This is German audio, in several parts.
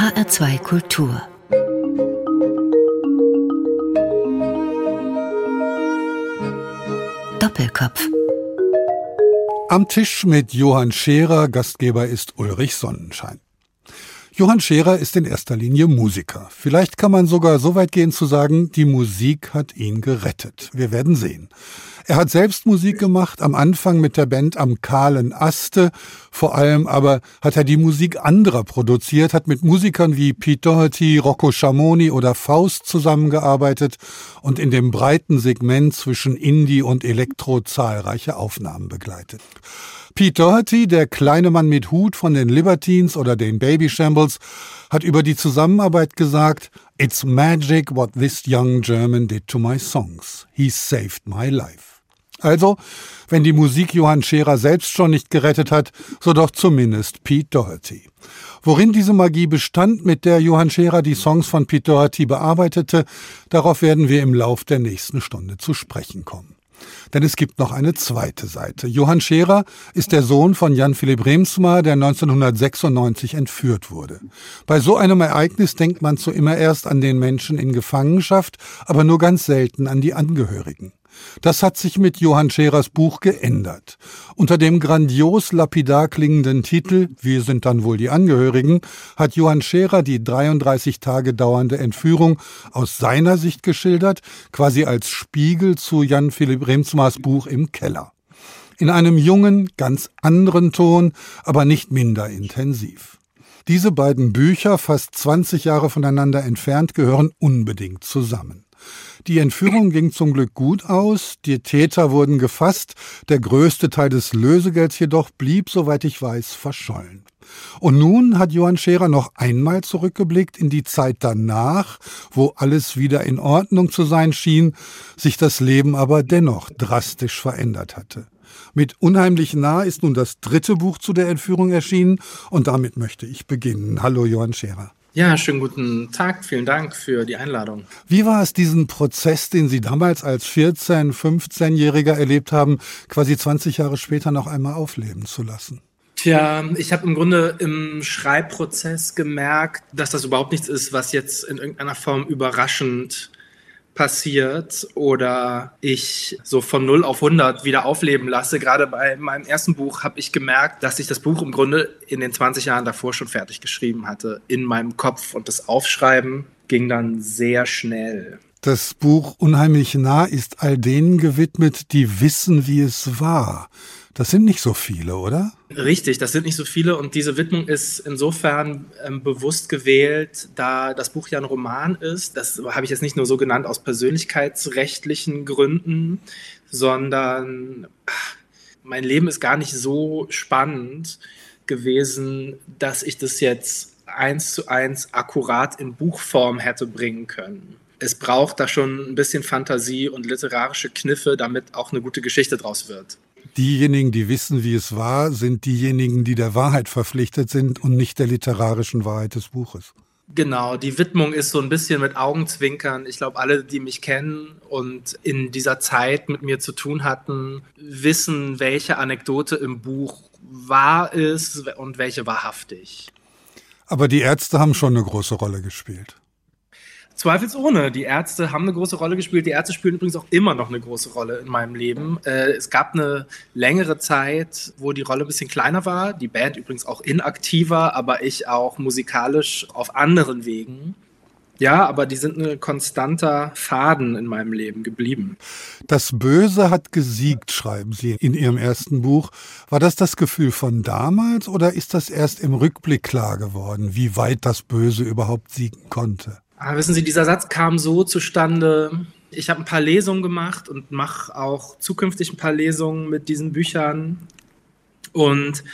HR2 Kultur. Doppelkopf. Am Tisch mit Johann Scheerer, Gastgeber ist Ulrich Sonnenschein. Johann Scheerer ist in erster Linie Musiker. Vielleicht kann man sogar so weit gehen zu sagen, die Musik hat ihn gerettet. Wir werden sehen. Er hat selbst Musik gemacht, am Anfang mit der Band Am Kahlen Aste. Vor allem aber hat er die Musik anderer produziert, hat mit Musikern wie Pete Doherty, Rocko Schamoni oder Faust zusammengearbeitet und in dem breiten Segment zwischen Indie und Elektro zahlreiche Aufnahmen begleitet. Pete Doherty, der kleine Mann mit Hut von den Libertines oder den Baby Shambles, hat über die Zusammenarbeit gesagt, "It's magic what this young German did to my songs. He saved my life." Also, wenn die Musik Johann Scheerer selbst schon nicht gerettet hat, so doch zumindest Pete Doherty. Worin diese Magie bestand, mit der Johann Scheerer die Songs von Pete Doherty bearbeitete, darauf werden wir im Lauf der nächsten Stunde zu sprechen kommen. Denn es gibt noch eine zweite Seite. Johann Scheerer ist der Sohn von Jan Philipp Reemtsma, der 1996 entführt wurde. Bei so einem Ereignis denkt man zuerst an den Menschen in Gefangenschaft, aber nur ganz selten an die Angehörigen. Das hat sich mit Johann Scherers Buch geändert. Unter dem grandios lapidar klingenden Titel »Wir sind dann wohl die Angehörigen« hat Johann Scherer die 33 Tage dauernde Entführung aus seiner Sicht geschildert, quasi als Spiegel zu Jan Philipp Reemtsmas Buch »Im Keller«. In einem jungen, ganz anderen Ton, aber nicht minder intensiv. Diese beiden Bücher, fast 20 Jahre voneinander entfernt, gehören unbedingt zusammen. Die Entführung ging zum Glück gut aus, die Täter wurden gefasst, der größte Teil des Lösegelds jedoch blieb, soweit ich weiß, verschollen. Und nun hat Johann Scherer noch einmal zurückgeblickt in die Zeit danach, wo alles wieder in Ordnung zu sein schien, sich das Leben aber dennoch drastisch verändert hatte. Mit Unheimlich nah ist nun das dritte Buch zu der Entführung erschienen und damit möchte ich beginnen. Hallo Johann Scherer. Ja, schönen guten Tag. Vielen Dank für die Einladung. Wie war es, diesen Prozess, den Sie damals als 14-, 15-Jähriger erlebt haben, quasi 20 Jahre später noch einmal aufleben zu lassen? Tja, ich habe im Grunde im Schreibprozess gemerkt, dass das überhaupt nichts ist, was jetzt in irgendeiner Form überraschend passiert oder ich so von 0 auf 100 wieder aufleben lasse. Gerade bei meinem ersten Buch habe ich gemerkt, dass ich das Buch im Grunde in den 20 Jahren davor schon fertig geschrieben hatte, in meinem Kopf. Und das Aufschreiben ging dann sehr schnell. Das Buch Unheimlich nah ist all denen gewidmet, die wissen, wie es war. Das sind nicht so viele, oder? Richtig, das sind nicht so viele und diese Widmung ist insofern bewusst gewählt, da das Buch ja ein Roman ist. Das habe ich jetzt nicht nur so genannt aus persönlichkeitsrechtlichen Gründen, sondern mein Leben ist gar nicht so spannend gewesen, dass ich das jetzt 1:1 akkurat in Buchform hätte bringen können. Es braucht da schon ein bisschen Fantasie und literarische Kniffe, damit auch eine gute Geschichte draus wird. Diejenigen, die wissen, wie es war, sind diejenigen, die der Wahrheit verpflichtet sind und nicht der literarischen Wahrheit des Buches. Genau, die Widmung ist so ein bisschen mit Augenzwinkern. Ich glaube, alle, die mich kennen und in dieser Zeit mit mir zu tun hatten, wissen, welche Anekdote im Buch wahr ist und welche wahrhaftig. Aber die Ärzte haben schon eine große Rolle gespielt. Zweifelsohne. Die Ärzte haben eine große Rolle gespielt. Die Ärzte spielen übrigens auch immer noch eine große Rolle in meinem Leben. Es gab eine längere Zeit, wo die Rolle ein bisschen kleiner war. Die Band übrigens auch inaktiver, aber ich auch musikalisch auf anderen Wegen. Ja, aber die sind ein konstanter Faden in meinem Leben geblieben. Das Böse hat gesiegt, schreiben Sie in Ihrem ersten Buch. War das Gefühl von damals oder ist das erst im Rückblick klar geworden, wie weit das Böse überhaupt siegen konnte? Aber wissen Sie, dieser Satz kam so zustande, ich habe ein paar Lesungen gemacht und mache auch zukünftig ein paar Lesungen mit diesen Büchern und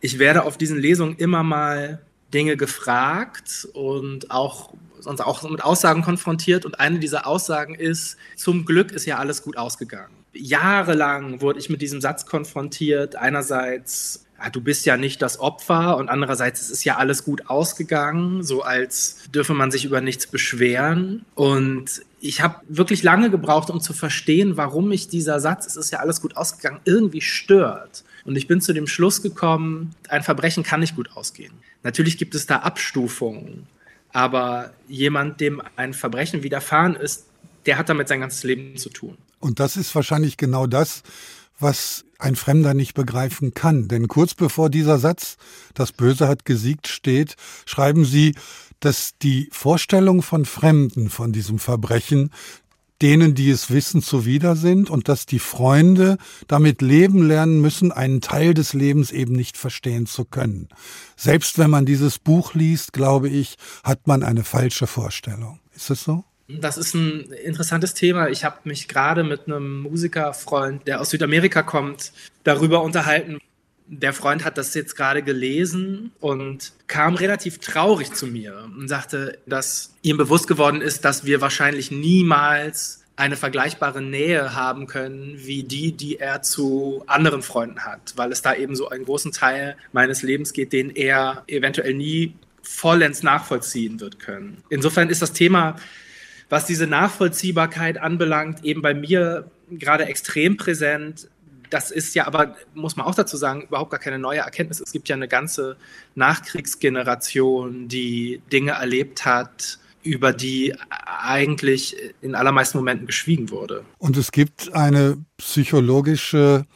ich werde auf diesen Lesungen immer mal Dinge gefragt und auch sonst auch mit Aussagen konfrontiert und eine dieser Aussagen ist, zum Glück ist ja alles gut ausgegangen. Jahrelang wurde ich mit diesem Satz konfrontiert, einerseits du bist ja nicht das Opfer und andererseits es ist ja alles gut ausgegangen, so als dürfe man sich über nichts beschweren. Und ich habe wirklich lange gebraucht, um zu verstehen, warum mich dieser Satz, es ist ja alles gut ausgegangen, irgendwie stört. Und ich bin zu dem Schluss gekommen, ein Verbrechen kann nicht gut ausgehen. Natürlich gibt es da Abstufungen, aber jemand, dem ein Verbrechen widerfahren ist, der hat damit sein ganzes Leben zu tun. Und das ist wahrscheinlich genau das, was ein Fremder nicht begreifen kann. Denn kurz bevor dieser Satz, das Böse hat gesiegt, steht, schreiben Sie, dass die Vorstellung von Fremden von diesem Verbrechen denen, die es wissen, zuwider sind und dass die Freunde damit leben lernen müssen, einen Teil des Lebens eben nicht verstehen zu können. Selbst wenn man dieses Buch liest, glaube ich, hat man eine falsche Vorstellung. Ist es so? Das ist ein interessantes Thema. Ich habe mich gerade mit einem Musikerfreund, der aus Südamerika kommt, darüber unterhalten. Der Freund hat das jetzt gerade gelesen und kam relativ traurig zu mir und sagte, dass ihm bewusst geworden ist, dass wir wahrscheinlich niemals eine vergleichbare Nähe haben können, wie die, die er zu anderen Freunden hat, weil es da eben so einen großen Teil meines Lebens geht, den er eventuell nie vollends nachvollziehen wird können. Insofern ist das Thema, was diese Nachvollziehbarkeit anbelangt, eben bei mir gerade extrem präsent. Das ist ja aber, muss man auch dazu sagen, überhaupt gar keine neue Erkenntnis. Es gibt ja eine ganze Nachkriegsgeneration, die Dinge erlebt hat, über die eigentlich in allermeisten Momenten geschwiegen wurde. Und es gibt eine psychologische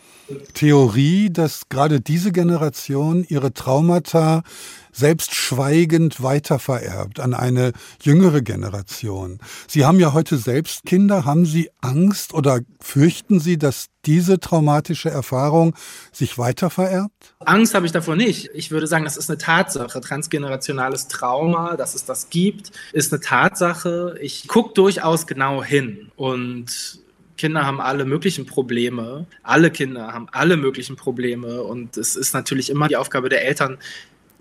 Theorie, dass gerade diese Generation ihre Traumata selbst schweigend weitervererbt an eine jüngere Generation. Sie haben ja heute selbst Kinder. Haben Sie Angst oder fürchten Sie, dass diese traumatische Erfahrung sich weitervererbt? Angst habe ich davor nicht. Ich würde sagen, das ist eine Tatsache. Transgenerationales Trauma, dass es das gibt, ist eine Tatsache. Ich gucke durchaus genau hin und Kinder haben alle möglichen Probleme. Alle Kinder haben alle möglichen Probleme. Und es ist natürlich immer die Aufgabe der Eltern,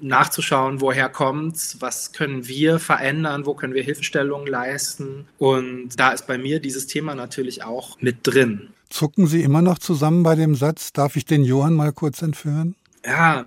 nachzuschauen, woher kommt's, was können wir verändern, wo können wir Hilfestellungen leisten. Und da ist bei mir dieses Thema natürlich auch mit drin. Zucken Sie immer noch zusammen bei dem Satz, darf ich den Johann mal kurz entführen? Ja,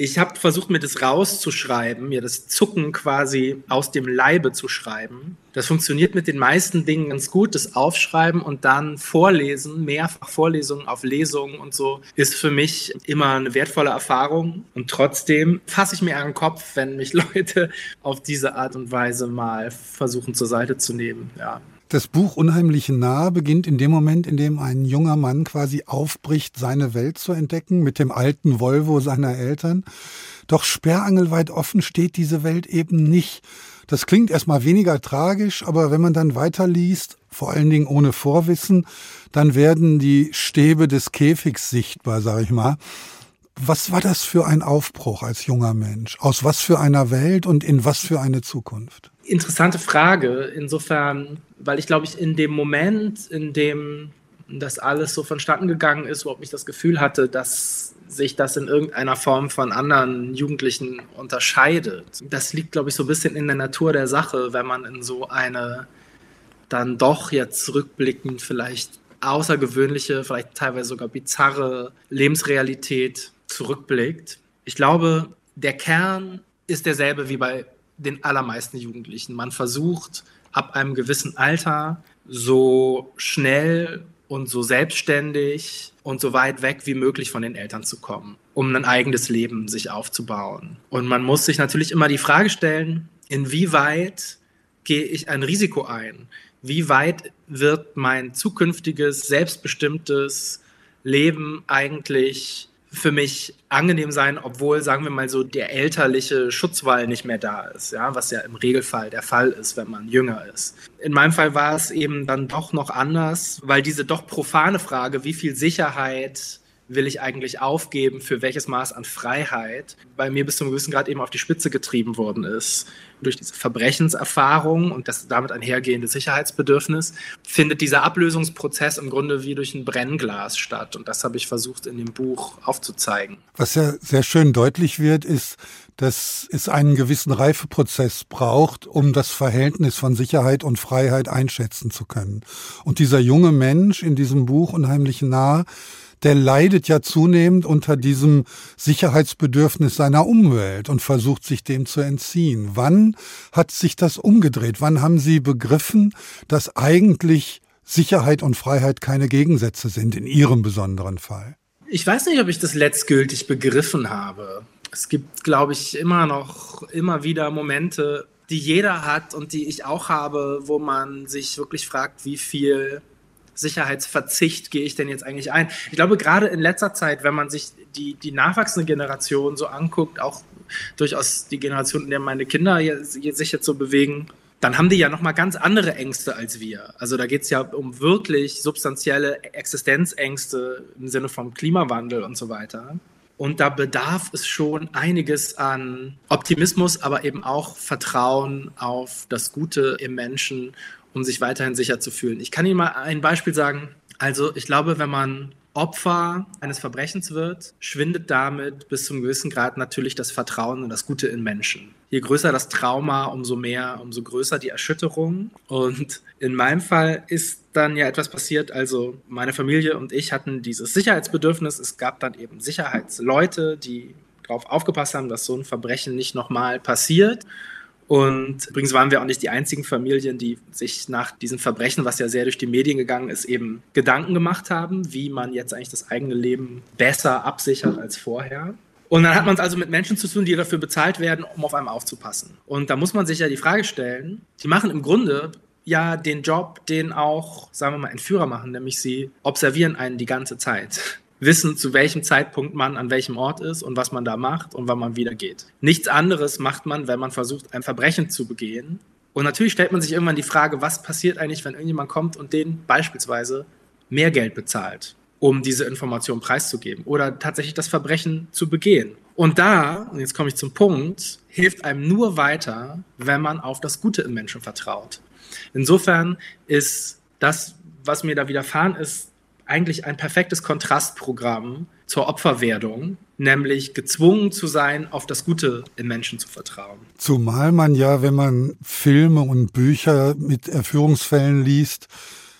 ich habe versucht, mir das rauszuschreiben, mir das Zucken quasi aus dem Leibe zu schreiben. Das funktioniert mit den meisten Dingen ganz gut. Das Aufschreiben und dann Vorlesen, mehrfach Vorlesungen auf Lesungen und so, ist für mich immer eine wertvolle Erfahrung. Und trotzdem fasse ich mir an den Kopf, wenn mich Leute auf diese Art und Weise mal versuchen, zur Seite zu nehmen. Ja. Das Buch Unheimlich nah beginnt in dem Moment, in dem ein junger Mann quasi aufbricht, seine Welt zu entdecken mit dem alten Volvo seiner Eltern. Doch sperrangelweit offen steht diese Welt eben nicht. Das klingt erstmal weniger tragisch, aber wenn man dann weiterliest, vor allen Dingen ohne Vorwissen, dann werden die Stäbe des Käfigs sichtbar, sag ich mal. Was war das für ein Aufbruch als junger Mensch? Aus was für einer Welt und in was für eine Zukunft? Interessante Frage, insofern, weil ich glaube, in dem Moment, in dem das alles so vonstatten gegangen ist, überhaupt nicht das Gefühl hatte, dass sich das in irgendeiner Form von anderen Jugendlichen unterscheidet. Das liegt, glaube ich, so ein bisschen in der Natur der Sache, wenn man in so eine dann doch jetzt rückblickend vielleicht außergewöhnliche, vielleicht teilweise sogar bizarre Lebensrealität zurückblickt. Ich glaube, der Kern ist derselbe wie bei den allermeisten Jugendlichen. Man versucht ab einem gewissen Alter so schnell und so selbstständig und so weit weg wie möglich von den Eltern zu kommen, um ein eigenes Leben sich aufzubauen. Und man muss sich natürlich immer die Frage stellen, inwieweit gehe ich ein Risiko ein? Wie weit wird mein zukünftiges, selbstbestimmtes Leben eigentlich für mich angenehm sein, obwohl, sagen wir mal so, der elterliche Schutzwall nicht mehr da ist, ja, was ja im Regelfall der Fall ist, wenn man jünger ist. In meinem Fall war es eben dann doch noch anders, weil diese doch profane Frage, wie viel Sicherheit will ich eigentlich aufgeben, für welches Maß an Freiheit, bei mir bis zum gewissen Grad eben auf die Spitze getrieben worden ist. Durch diese Verbrechenserfahrung und das damit einhergehende Sicherheitsbedürfnis findet dieser Ablösungsprozess im Grunde wie durch ein Brennglas statt. Und das habe ich versucht, in dem Buch aufzuzeigen. Was ja sehr schön deutlich wird, ist, dass es einen gewissen Reifeprozess braucht, um das Verhältnis von Sicherheit und Freiheit einschätzen zu können. Und dieser junge Mensch in diesem Buch Unheimlich nah, der leidet ja zunehmend unter diesem Sicherheitsbedürfnis seiner Umwelt und versucht sich dem zu entziehen. Wann hat sich das umgedreht? Wann haben Sie begriffen, dass eigentlich Sicherheit und Freiheit keine Gegensätze sind, in Ihrem besonderen Fall? Ich weiß nicht, ob ich das letztgültig begriffen habe. Es gibt, glaube ich, immer wieder Momente, die jeder hat und die ich auch habe, wo man sich wirklich fragt, wie viel Sicherheitsverzicht gehe ich denn jetzt eigentlich ein? Ich glaube, gerade in letzter Zeit, wenn man sich die nachwachsende Generation so anguckt, auch durchaus die Generation, in der meine Kinder sich jetzt so bewegen, dann haben die ja nochmal ganz andere Ängste als wir. Also da geht es ja um wirklich substanzielle Existenzängste im Sinne vom Klimawandel und so weiter. Und da bedarf es schon einiges an Optimismus, aber eben auch Vertrauen auf das Gute im Menschen, um sich weiterhin sicher zu fühlen. Ich kann Ihnen mal ein Beispiel sagen. Also ich glaube, wenn man Opfer eines Verbrechens wird, schwindet damit bis zum gewissen Grad natürlich das Vertrauen und das Gute in Menschen. Je größer das Trauma, umso größer die Erschütterung. Und in meinem Fall ist dann ja etwas passiert. Also meine Familie und ich hatten dieses Sicherheitsbedürfnis. Es gab dann eben Sicherheitsleute, die darauf aufgepasst haben, dass so ein Verbrechen nicht nochmal passiert. Und übrigens waren wir auch nicht die einzigen Familien, die sich nach diesem Verbrechen, was ja sehr durch die Medien gegangen ist, eben Gedanken gemacht haben, wie man jetzt eigentlich das eigene Leben besser absichert als vorher. Und dann hat man es also mit Menschen zu tun, die dafür bezahlt werden, um auf einem aufzupassen. Und da muss man sich ja die Frage stellen, die machen im Grunde ja den Job, den auch, sagen wir mal, Entführer machen, nämlich sie observieren einen die ganze Zeit. Wissen, zu welchem Zeitpunkt man an welchem Ort ist und was man da macht und wann man wieder geht. Nichts anderes macht man, wenn man versucht, ein Verbrechen zu begehen. Und natürlich stellt man sich irgendwann die Frage, was passiert eigentlich, wenn irgendjemand kommt und denen beispielsweise mehr Geld bezahlt, um diese Information preiszugeben oder tatsächlich das Verbrechen zu begehen. Und da, und jetzt komme ich zum Punkt, hilft einem nur weiter, wenn man auf das Gute im Menschen vertraut. Insofern ist das, was mir da widerfahren ist, eigentlich ein perfektes Kontrastprogramm zur Opferwerdung, nämlich gezwungen zu sein, auf das Gute im Menschen zu vertrauen. Zumal man ja, wenn man Filme und Bücher mit Entführungsfällen liest,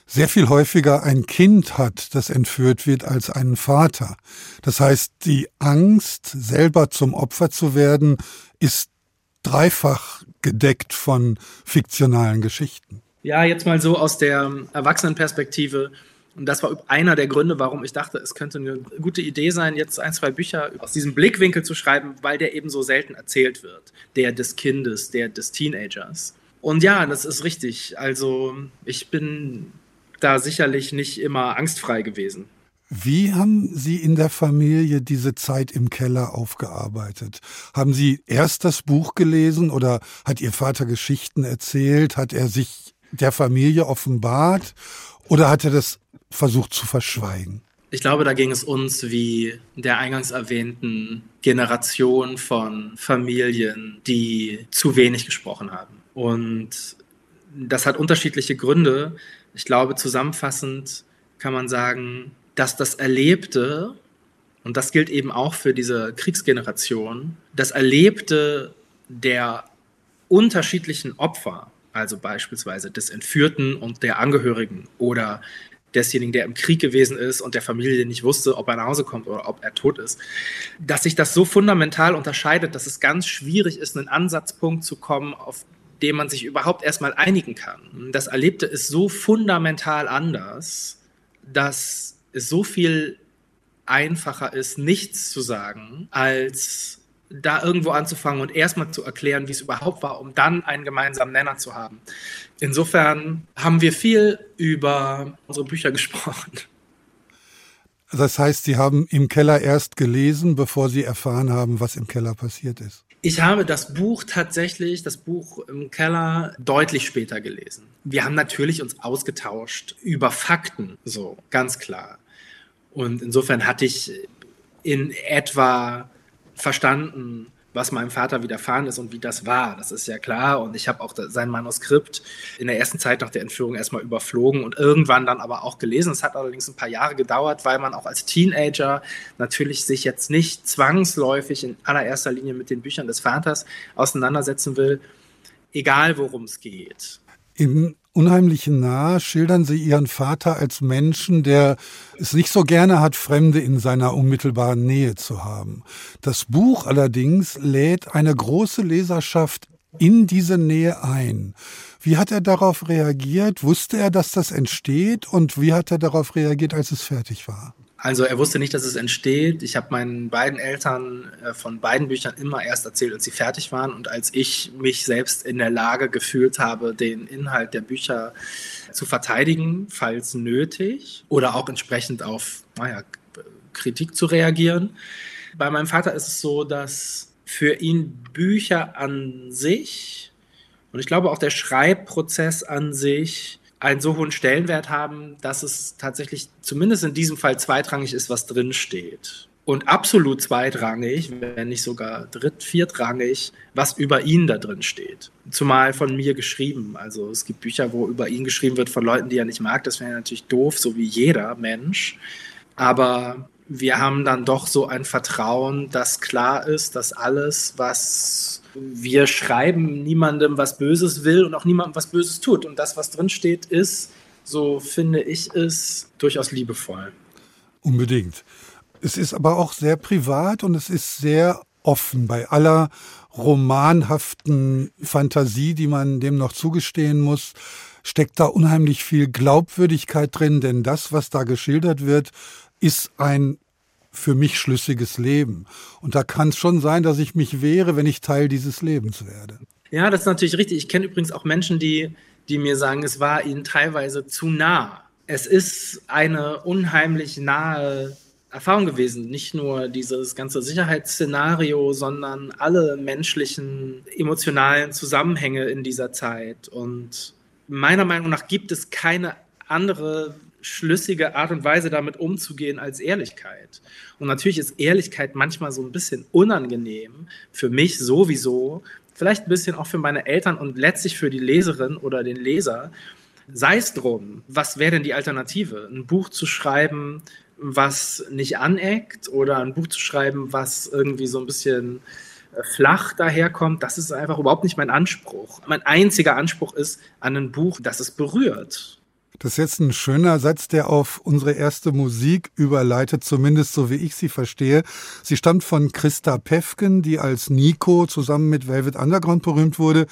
sehr viel häufiger ein Kind hat, das entführt wird, als einen Vater. Das heißt, die Angst, selber zum Opfer zu werden, ist dreifach gedeckt von fiktionalen Geschichten. Ja, jetzt mal so aus der Erwachsenenperspektive. Und das war einer der Gründe, warum ich dachte, es könnte eine gute Idee sein, jetzt 1, 2 Bücher aus diesem Blickwinkel zu schreiben, weil der eben so selten erzählt wird. Der des Kindes, der des Teenagers. Und ja, das ist richtig. Also ich bin da sicherlich nicht immer angstfrei gewesen. Wie haben Sie in der Familie diese Zeit im Keller aufgearbeitet? Haben Sie erst das Buch gelesen oder hat Ihr Vater Geschichten erzählt? Hat er sich der Familie offenbart oder hat er das versucht zu verschweigen? Ich glaube, da ging es uns wie der eingangs erwähnten Generation von Familien, die zu wenig gesprochen haben. Und das hat unterschiedliche Gründe. Ich glaube, zusammenfassend kann man sagen, dass das Erlebte, und das gilt eben auch für diese Kriegsgeneration, das Erlebte der unterschiedlichen Opfer, also beispielsweise des Entführten und der Angehörigen oder desjenigen, der im Krieg gewesen ist und der Familie nicht wusste, ob er nach Hause kommt oder ob er tot ist, dass sich das so fundamental unterscheidet, dass es ganz schwierig ist, einen Ansatzpunkt zu kommen, auf den man sich überhaupt erstmal einigen kann. Das Erlebte ist so fundamental anders, dass es so viel einfacher ist, nichts zu sagen, als da irgendwo anzufangen und erstmal zu erklären, wie es überhaupt war, um dann einen gemeinsamen Nenner zu haben. Insofern haben wir viel über unsere Bücher gesprochen. Das heißt, Sie haben im Keller erst gelesen, bevor Sie erfahren haben, was im Keller passiert ist? Ich habe das Buch im Keller deutlich später gelesen. Wir haben natürlich uns ausgetauscht über Fakten, so ganz klar. Und insofern hatte ich in etwa verstanden, was meinem Vater widerfahren ist und wie das war. Das ist ja klar. Und ich habe auch sein Manuskript in der ersten Zeit nach der Entführung erstmal überflogen und irgendwann dann aber auch gelesen. Es hat allerdings ein paar Jahre gedauert, weil man auch als Teenager natürlich sich jetzt nicht zwangsläufig in allererster Linie mit den Büchern des Vaters auseinandersetzen will, egal worum es geht. In unheimlich nah schildern Sie Ihren Vater als Menschen, der es nicht so gerne hat, Fremde in seiner unmittelbaren Nähe zu haben. Das Buch allerdings lädt eine große Leserschaft in diese Nähe ein. Wie hat er darauf reagiert? Wusste er, dass das entsteht? Und wie hat er darauf reagiert, als es fertig war? Also er wusste nicht, dass es entsteht. Ich habe meinen beiden Eltern von beiden Büchern immer erst erzählt, als sie fertig waren. Und als ich mich selbst in der Lage gefühlt habe, den Inhalt der Bücher zu verteidigen, falls nötig, oder auch entsprechend auf Kritik zu reagieren. Bei meinem Vater ist es so, dass für ihn Bücher an sich und ich glaube auch der Schreibprozess an sich einen so hohen Stellenwert haben, dass es tatsächlich zumindest in diesem Fall zweitrangig ist, was drinsteht. Und absolut zweitrangig, wenn nicht sogar viertrangig, was über ihn da drin steht. Zumal von mir geschrieben. Also es gibt Bücher, wo über ihn geschrieben wird von Leuten, die er nicht mag. Das wäre natürlich doof, so wie jeder Mensch. Aber wir haben dann doch so ein Vertrauen, dass klar ist, dass alles, was wir schreiben, niemandem was Böses will und auch niemandem was Böses tut. Und das, was drinsteht, ist, so finde ich es, durchaus liebevoll. Unbedingt. Es ist aber auch sehr privat und es ist sehr offen bei aller romanhaften Fantasie, die man dem noch zugestehen muss. Steckt da unheimlich viel Glaubwürdigkeit drin, denn das, was da geschildert wird, ist ein für mich schlüssiges Leben. Und da kann es schon sein, dass ich mich wehre, wenn ich Teil dieses Lebens werde. Ja, das ist natürlich richtig. Ich kenne übrigens auch Menschen, die mir sagen, es war ihnen teilweise zu nah. Es ist eine unheimlich nahe Erfahrung gewesen. Nicht nur dieses ganze Sicherheitsszenario, sondern alle menschlichen, emotionalen Zusammenhänge in dieser Zeit. Und meiner Meinung nach gibt es keine andere schlüssige Art und Weise damit umzugehen als Ehrlichkeit. Und natürlich ist Ehrlichkeit manchmal so ein bisschen unangenehm, für mich sowieso, vielleicht ein bisschen auch für meine Eltern und letztlich für die Leserin oder den Leser. Sei es drum, was wäre denn die Alternative? Ein Buch zu schreiben, was nicht aneckt oder ein Buch zu schreiben, was irgendwie so ein bisschen flach daherkommt, das ist einfach überhaupt nicht mein Anspruch. Mein einziger Anspruch ist an ein Buch, das es berührt. Das ist jetzt ein schöner Satz, der auf unsere erste Musik überleitet, zumindest so wie ich sie verstehe. Sie stammt von Christa Päffgen, die als Nico zusammen mit Velvet Underground berühmt wurde.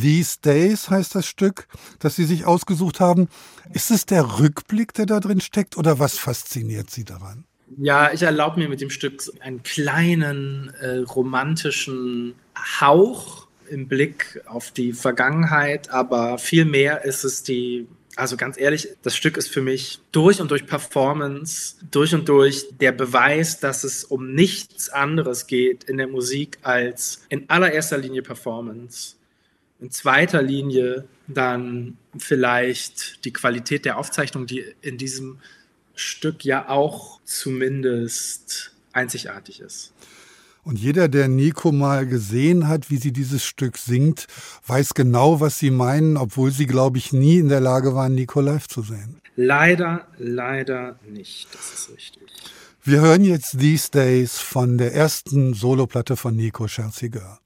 These Days heißt das Stück, das Sie sich ausgesucht haben. Ist es der Rückblick, der da drin steckt, oder was fasziniert Sie daran? Ja, ich erlaube mir mit dem Stück einen kleinen romantischen Hauch im Blick auf die Vergangenheit, aber vielmehr ist es Also ganz ehrlich, das Stück ist für mich durch und durch Performance, durch und durch der Beweis, dass es um nichts anderes geht in der Musik als in allererster Linie Performance, in zweiter Linie dann vielleicht die Qualität der Aufzeichnung, die in diesem Stück ja auch zumindest einzigartig ist. Und jeder, der Nico mal gesehen hat, wie sie dieses Stück singt, weiß genau, was sie meinen, obwohl sie, glaube ich, nie in der Lage waren, Nico live zu sehen. Leider nicht, das ist richtig. Wir hören jetzt These Days von der ersten Soloplatte von Nico Scherziger.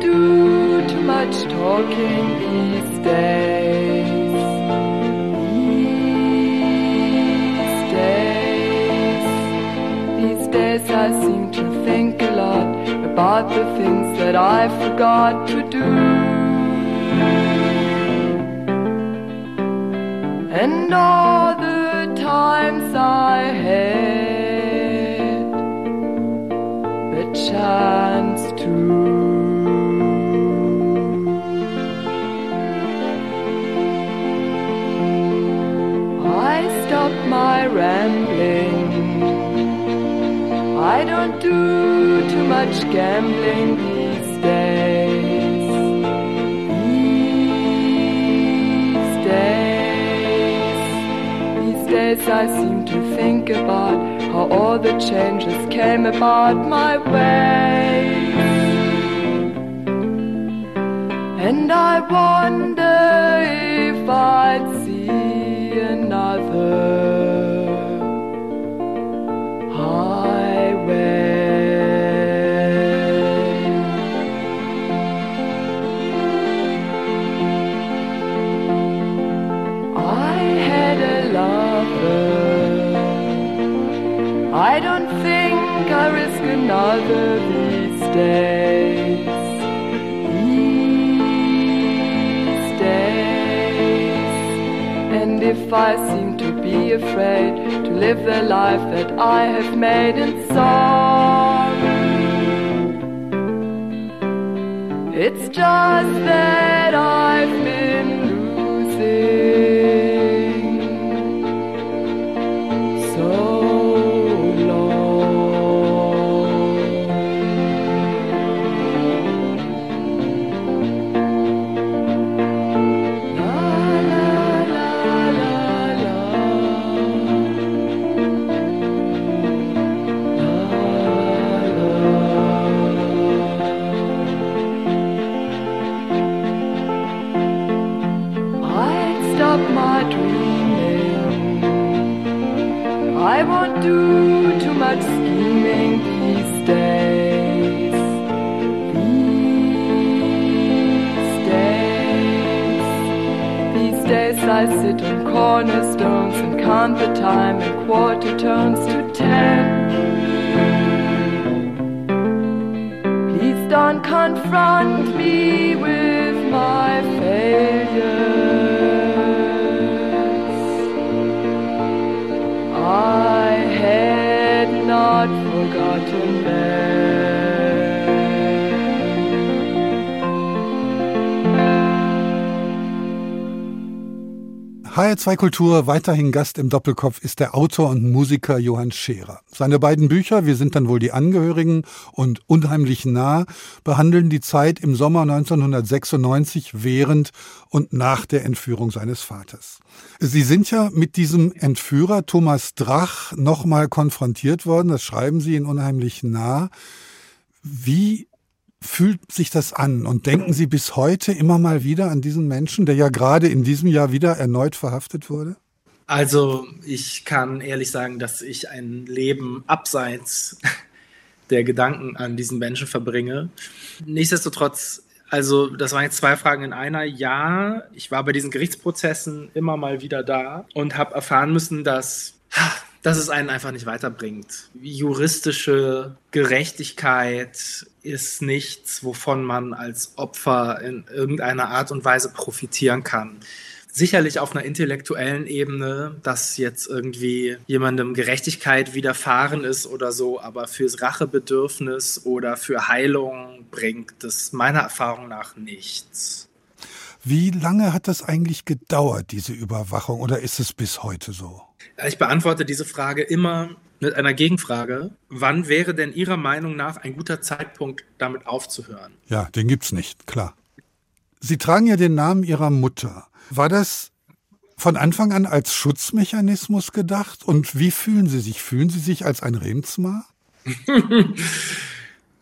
These days I seem to think about how all the changes came about my way. And I wonder if I'd see another highway. I don't think I risk another these days. These days. And if I seem to be afraid to live the life that I have made in song, it's just that I've been losing. Do too much scheming these days. These days. These days I sit on cornerstones and count the time in quarter turns to 10. Please don't confront me with my failures. Not forgotten HR2 Kultur, weiterhin Gast im Doppelkopf ist der Autor und Musiker Johann Scheerer. Seine beiden Bücher, Wir sind dann wohl die Angehörigen und Unheimlich nah, behandeln die Zeit im Sommer 1996 während und nach der Entführung seines Vaters. Sie sind ja mit diesem Entführer Thomas Drach nochmal konfrontiert worden, das schreiben Sie in Unheimlich nah. Wie fühlt sich das an und denken Sie bis heute immer mal wieder an diesen Menschen, der ja gerade in diesem Jahr wieder erneut verhaftet wurde? Also ich kann ehrlich sagen, dass ich ein Leben abseits der Gedanken an diesen Menschen verbringe. Nichtsdestotrotz, also das waren jetzt zwei Fragen in einer. Ja, ich war bei diesen Gerichtsprozessen immer mal wieder da und habe erfahren müssen, dass es einen einfach nicht weiterbringt. Juristische Gerechtigkeit ist nichts, wovon man als Opfer in irgendeiner Art und Weise profitieren kann. Sicherlich auf einer intellektuellen Ebene, dass jetzt irgendwie jemandem Gerechtigkeit widerfahren ist oder so, aber fürs Rachebedürfnis oder für Heilung bringt es meiner Erfahrung nach nichts. Wie lange hat das eigentlich gedauert, diese Überwachung, oder ist es bis heute so? Ich beantworte diese Frage immer mit einer Gegenfrage. Wann wäre denn Ihrer Meinung nach ein guter Zeitpunkt, damit aufzuhören? Ja, den gibt's nicht, klar. Sie tragen ja den Namen Ihrer Mutter. War das von Anfang an als Schutzmechanismus gedacht? Und wie fühlen Sie sich? Fühlen Sie sich als ein Reemtsma?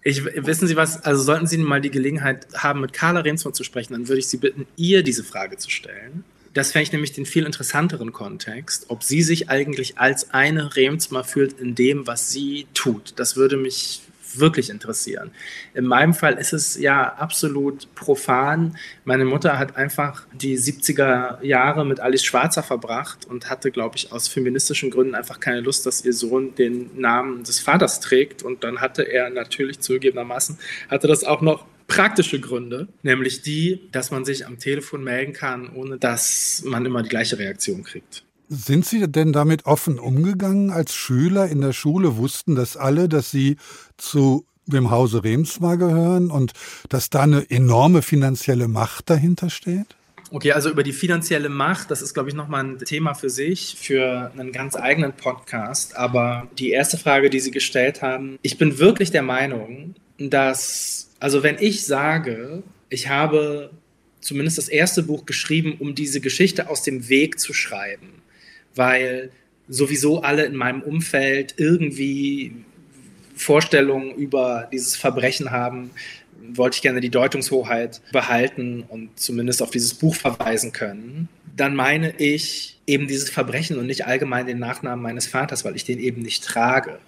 Wissen Sie was, also sollten Sie mal die Gelegenheit haben, mit Carla Reemtsma zu sprechen, dann würde ich Sie bitten, ihr diese Frage zu stellen. Das fände ich nämlich den viel interessanteren Kontext, ob sie sich eigentlich als eine Reemtsma fühlt in dem, was sie tut. Das würde mich wirklich interessieren. In meinem Fall ist es ja absolut profan. Meine Mutter hat einfach die 70er Jahre mit Alice Schwarzer verbracht und hatte, glaube ich, aus feministischen Gründen einfach keine Lust, dass ihr Sohn den Namen des Vaters trägt. Und dann hatte er natürlich zugegebenermaßen, hatte das auch noch praktische Gründe, nämlich die, dass man sich am Telefon melden kann, ohne dass man immer die gleiche Reaktion kriegt. Sind Sie denn damit offen umgegangen? Als Schüler in der Schule wussten das alle, dass Sie zu dem Hause Reemtsma gehören und dass da eine enorme finanzielle Macht dahinter steht? Okay, also über die finanzielle Macht, das ist, glaube ich, nochmal ein Thema für sich, für einen ganz eigenen Podcast. Aber die erste Frage, die Sie gestellt haben, ich bin wirklich der Meinung, dass... Also wenn ich sage, ich habe zumindest das erste Buch geschrieben, um diese Geschichte aus dem Weg zu schreiben, weil sowieso alle in meinem Umfeld irgendwie Vorstellungen über dieses Verbrechen haben, wollte ich gerne die Deutungshoheit behalten und zumindest auf dieses Buch verweisen können. Dann meine ich eben dieses Verbrechen und nicht allgemein den Nachnamen meines Vaters, weil ich den eben nicht trage.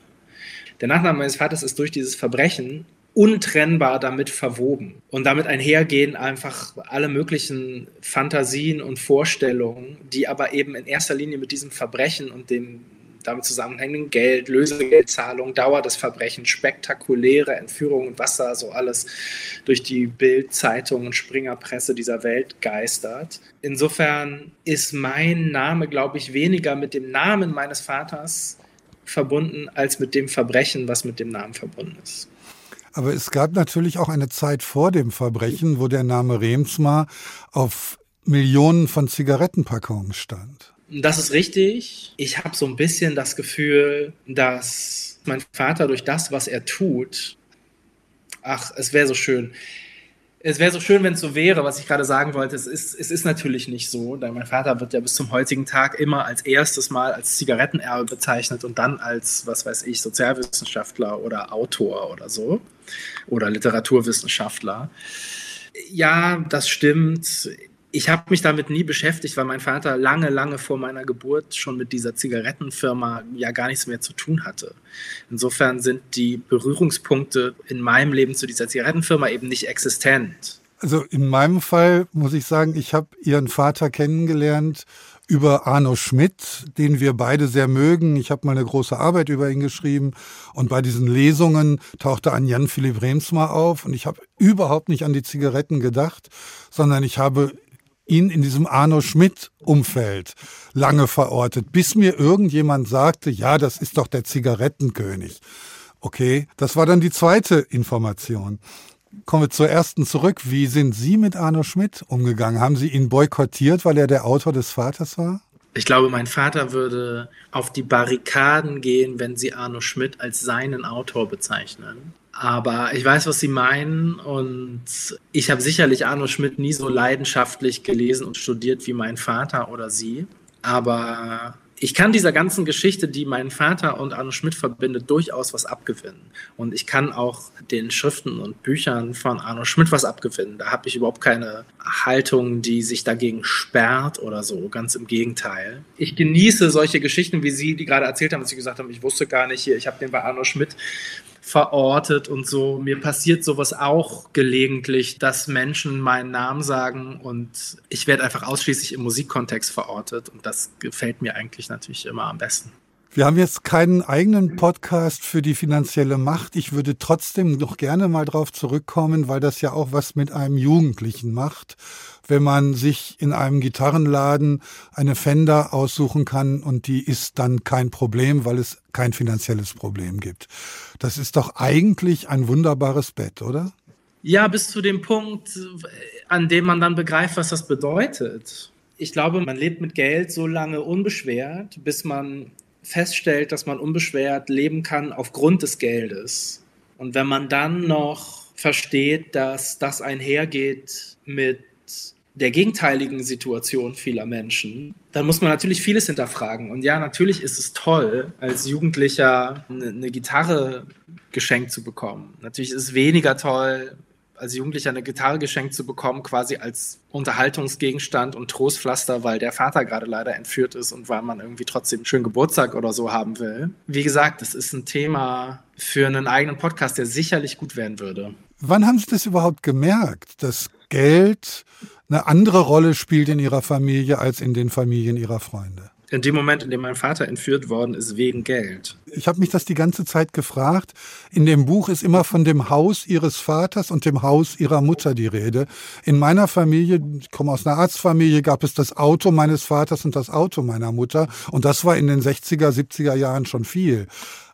Der Nachname meines Vaters ist durch dieses Verbrechen untrennbar damit verwoben. Und damit einhergehen einfach alle möglichen Fantasien und Vorstellungen, die aber eben in erster Linie mit diesem Verbrechen und dem damit zusammenhängenden Geld, Lösegeldzahlung, Dauer des Verbrechens, spektakuläre Entführungen und was da so alles durch die Bild-Zeitung und Springerpresse dieser Welt geistert. Insofern ist mein Name, glaube ich, weniger mit dem Namen meines Vaters verbunden, als mit dem Verbrechen, was mit dem Namen verbunden ist. Aber es gab natürlich auch eine Zeit vor dem Verbrechen, wo der Name Reemtsma auf Millionen von Zigarettenpackungen stand. Das ist richtig. Ich habe so ein bisschen das Gefühl, dass mein Vater durch das, was er tut, es wäre so schön, wenn es so wäre, was ich gerade sagen wollte. Es ist natürlich nicht so, denn mein Vater wird ja bis zum heutigen Tag immer als erstes Mal als Zigarettenerbe bezeichnet und dann als, was weiß ich, Sozialwissenschaftler oder Autor oder so oder Literaturwissenschaftler. Ja, das stimmt. Ich habe mich damit nie beschäftigt, weil mein Vater lange, lange vor meiner Geburt schon mit dieser Zigarettenfirma ja gar nichts mehr zu tun hatte. Insofern sind die Berührungspunkte in meinem Leben zu dieser Zigarettenfirma eben nicht existent. Also in meinem Fall muss ich sagen, ich habe Ihren Vater kennengelernt über Arno Schmidt, den wir beide sehr mögen. Ich habe mal eine große Arbeit über ihn geschrieben und bei diesen Lesungen tauchte ein Jan Philipp Reemtsma auf und ich habe überhaupt nicht an die Zigaretten gedacht, sondern ich habe ihn in diesem Arno-Schmidt-Umfeld lange verortet, bis mir irgendjemand sagte, ja, das ist doch der Zigarettenkönig. Okay, das war dann die zweite Information. Kommen wir zur ersten zurück. Wie sind Sie mit Arno Schmidt umgegangen? Haben Sie ihn boykottiert, weil er der Autor des Vaters war? Ich glaube, mein Vater würde auf die Barrikaden gehen, wenn Sie Arno Schmidt als seinen Autor bezeichnen. Aber ich weiß, was Sie meinen und ich habe sicherlich Arno Schmidt nie so leidenschaftlich gelesen und studiert wie mein Vater oder Sie. Aber ich kann dieser ganzen Geschichte, die meinen Vater und Arno Schmidt verbindet, durchaus was abgewinnen. Und ich kann auch den Schriften und Büchern von Arno Schmidt was abgewinnen. Da habe ich überhaupt keine Haltung, die sich dagegen sperrt oder so. Ganz im Gegenteil. Ich genieße solche Geschichten, wie Sie die gerade erzählt haben, als Sie gesagt haben, ich wusste gar nicht hier, ich habe den bei Arno Schmidt verortet und so. Mir passiert sowas auch gelegentlich, dass Menschen meinen Namen sagen und ich werde einfach ausschließlich im Musikkontext verortet und das gefällt mir eigentlich natürlich immer am besten. Wir haben jetzt keinen eigenen Podcast für die finanzielle Macht. Ich würde trotzdem noch gerne mal drauf zurückkommen, weil das ja auch was mit einem Jugendlichen macht, wenn man sich in einem Gitarrenladen eine Fender aussuchen kann und die ist dann kein Problem, weil es kein finanzielles Problem gibt. Das ist doch eigentlich ein wunderbares Bett, oder? Ja, bis zu dem Punkt, an dem man dann begreift, was das bedeutet. Ich glaube, man lebt mit Geld so lange unbeschwert, bis man feststellt, dass man unbeschwert leben kann aufgrund des Geldes. Und wenn man dann noch versteht, dass das einhergeht mit der gegenteiligen Situation vieler Menschen, dann muss man natürlich vieles hinterfragen. Und ja, natürlich ist es toll, als Jugendlicher eine Gitarre geschenkt zu bekommen. Natürlich ist es weniger toll, als Jugendlicher eine Gitarre geschenkt zu bekommen, quasi als Unterhaltungsgegenstand und Trostpflaster, weil der Vater gerade leider entführt ist und weil man irgendwie trotzdem einen schönen Geburtstag oder so haben will. Wie gesagt, das ist ein Thema für einen eigenen Podcast, der sicherlich gut werden würde. Wann haben Sie das überhaupt gemerkt, dass Geld eine andere Rolle spielt in Ihrer Familie als in den Familien Ihrer Freunde? In dem Moment, in dem mein Vater entführt worden ist, wegen Geld. Ich habe mich das die ganze Zeit gefragt. In dem Buch ist immer von dem Haus ihres Vaters und dem Haus ihrer Mutter die Rede. In meiner Familie, ich komme aus einer Arztfamilie, gab es das Auto meines Vaters und das Auto meiner Mutter. Und das war in den 60er, 70er Jahren schon viel.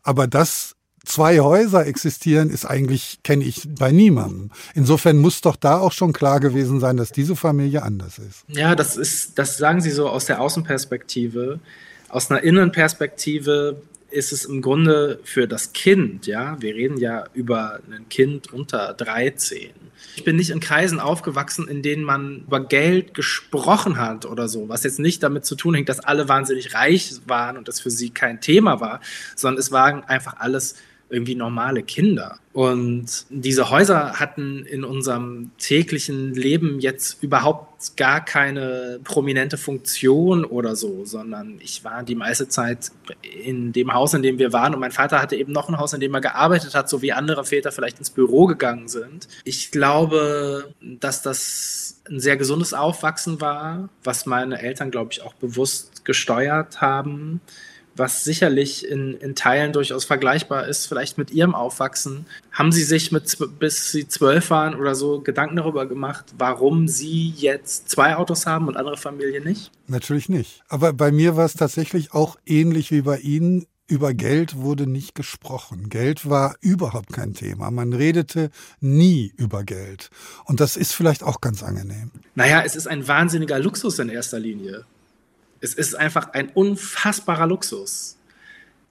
Aber dass zwei Häuser existieren, ist eigentlich, kenne ich bei niemandem. Insofern muss doch da auch schon klar gewesen sein, dass diese Familie anders ist. Ja, das sagen Sie so aus der Außenperspektive. Aus einer Innenperspektive ist es im Grunde für das Kind, ja, wir reden ja über ein Kind unter 13. Ich bin nicht in Kreisen aufgewachsen, in denen man über Geld gesprochen hat oder so, was jetzt nicht damit zu tun hängt, dass alle wahnsinnig reich waren und das für sie kein Thema war, sondern es waren einfach alles irgendwie normale Kinder. Und diese Häuser hatten in unserem täglichen Leben jetzt überhaupt gar keine prominente Funktion oder so, sondern ich war die meiste Zeit in dem Haus, in dem wir waren, und mein Vater hatte eben noch ein Haus, in dem er gearbeitet hat, so wie andere Väter vielleicht ins Büro gegangen sind. Ich glaube, dass das ein sehr gesundes Aufwachsen war, was meine Eltern, glaube ich, auch bewusst gesteuert haben, was sicherlich in Teilen durchaus vergleichbar ist, vielleicht mit ihrem Aufwachsen. Haben sie sich, bis sie 12 waren oder so, Gedanken darüber gemacht, warum sie jetzt 2 Autos haben und andere Familien nicht? Natürlich nicht. Aber bei mir war es tatsächlich auch ähnlich wie bei Ihnen. Über Geld wurde nicht gesprochen. Geld war überhaupt kein Thema. Man redete nie über Geld. Und das ist vielleicht auch ganz angenehm. Naja, es ist ein wahnsinniger Luxus in erster Linie. Es ist einfach ein unfassbarer Luxus,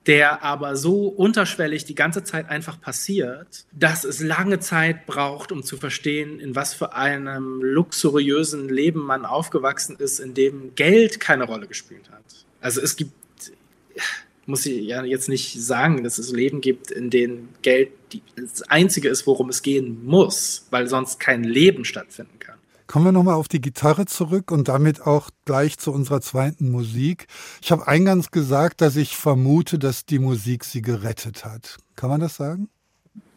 der aber so unterschwellig die ganze Zeit einfach passiert, dass es lange Zeit braucht, um zu verstehen, in was für einem luxuriösen Leben man aufgewachsen ist, in dem Geld keine Rolle gespielt hat. Also es gibt, muss ich ja jetzt nicht sagen, dass es Leben gibt, in denen Geld das Einzige ist, worum es gehen muss, weil sonst kein Leben stattfinden kann. Kommen wir nochmal auf die Gitarre zurück und damit auch gleich zu unserer zweiten Musik. Ich habe eingangs gesagt, dass ich vermute, dass die Musik sie gerettet hat. Kann man das sagen?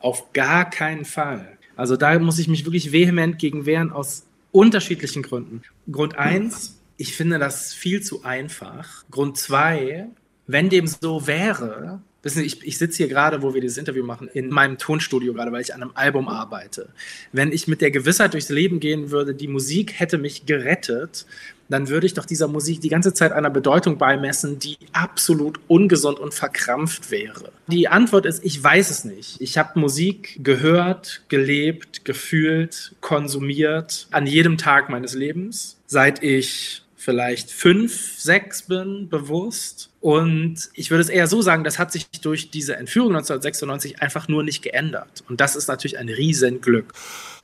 Auf gar keinen Fall. Also da muss ich mich wirklich vehement gegen wehren, aus unterschiedlichen Gründen. Grund 1, ich finde das viel zu einfach. Grund 2, wenn dem so wäre... Ich sitze hier gerade, wo wir dieses Interview machen, in meinem Tonstudio gerade, weil ich an einem Album arbeite. Wenn ich mit der Gewissheit durchs Leben gehen würde, die Musik hätte mich gerettet, dann würde ich doch dieser Musik die ganze Zeit einer Bedeutung beimessen, die absolut ungesund und verkrampft wäre. Die Antwort ist, ich weiß es nicht. Ich habe Musik gehört, gelebt, gefühlt, konsumiert an jedem Tag meines Lebens, seit ich vielleicht 5, 6 bin, bewusst. Und ich würde es eher so sagen, das hat sich durch diese Entführung 1996 einfach nur nicht geändert. Und das ist natürlich ein Riesenglück.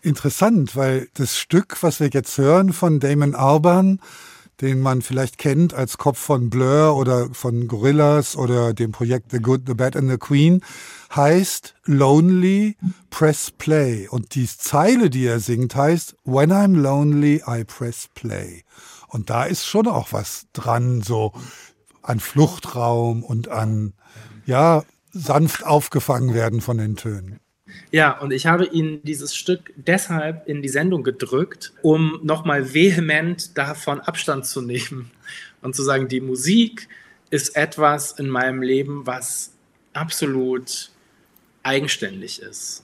Interessant, weil das Stück, was wir jetzt hören von Damon Albarn, den man vielleicht kennt als Kopf von Blur oder von Gorillaz oder dem Projekt The Good, The Bad and the Queen, heißt Lonely, Press Play. Und die Zeile, die er singt, heißt When I'm Lonely, I Press Play. Und da ist schon auch was dran, so an Fluchtraum und an, ja, sanft aufgefangen werden von den Tönen. Ja, und ich habe Ihnen dieses Stück deshalb in die Sendung gedrückt, um nochmal vehement davon Abstand zu nehmen und zu sagen, die Musik ist etwas in meinem Leben, was absolut eigenständig ist.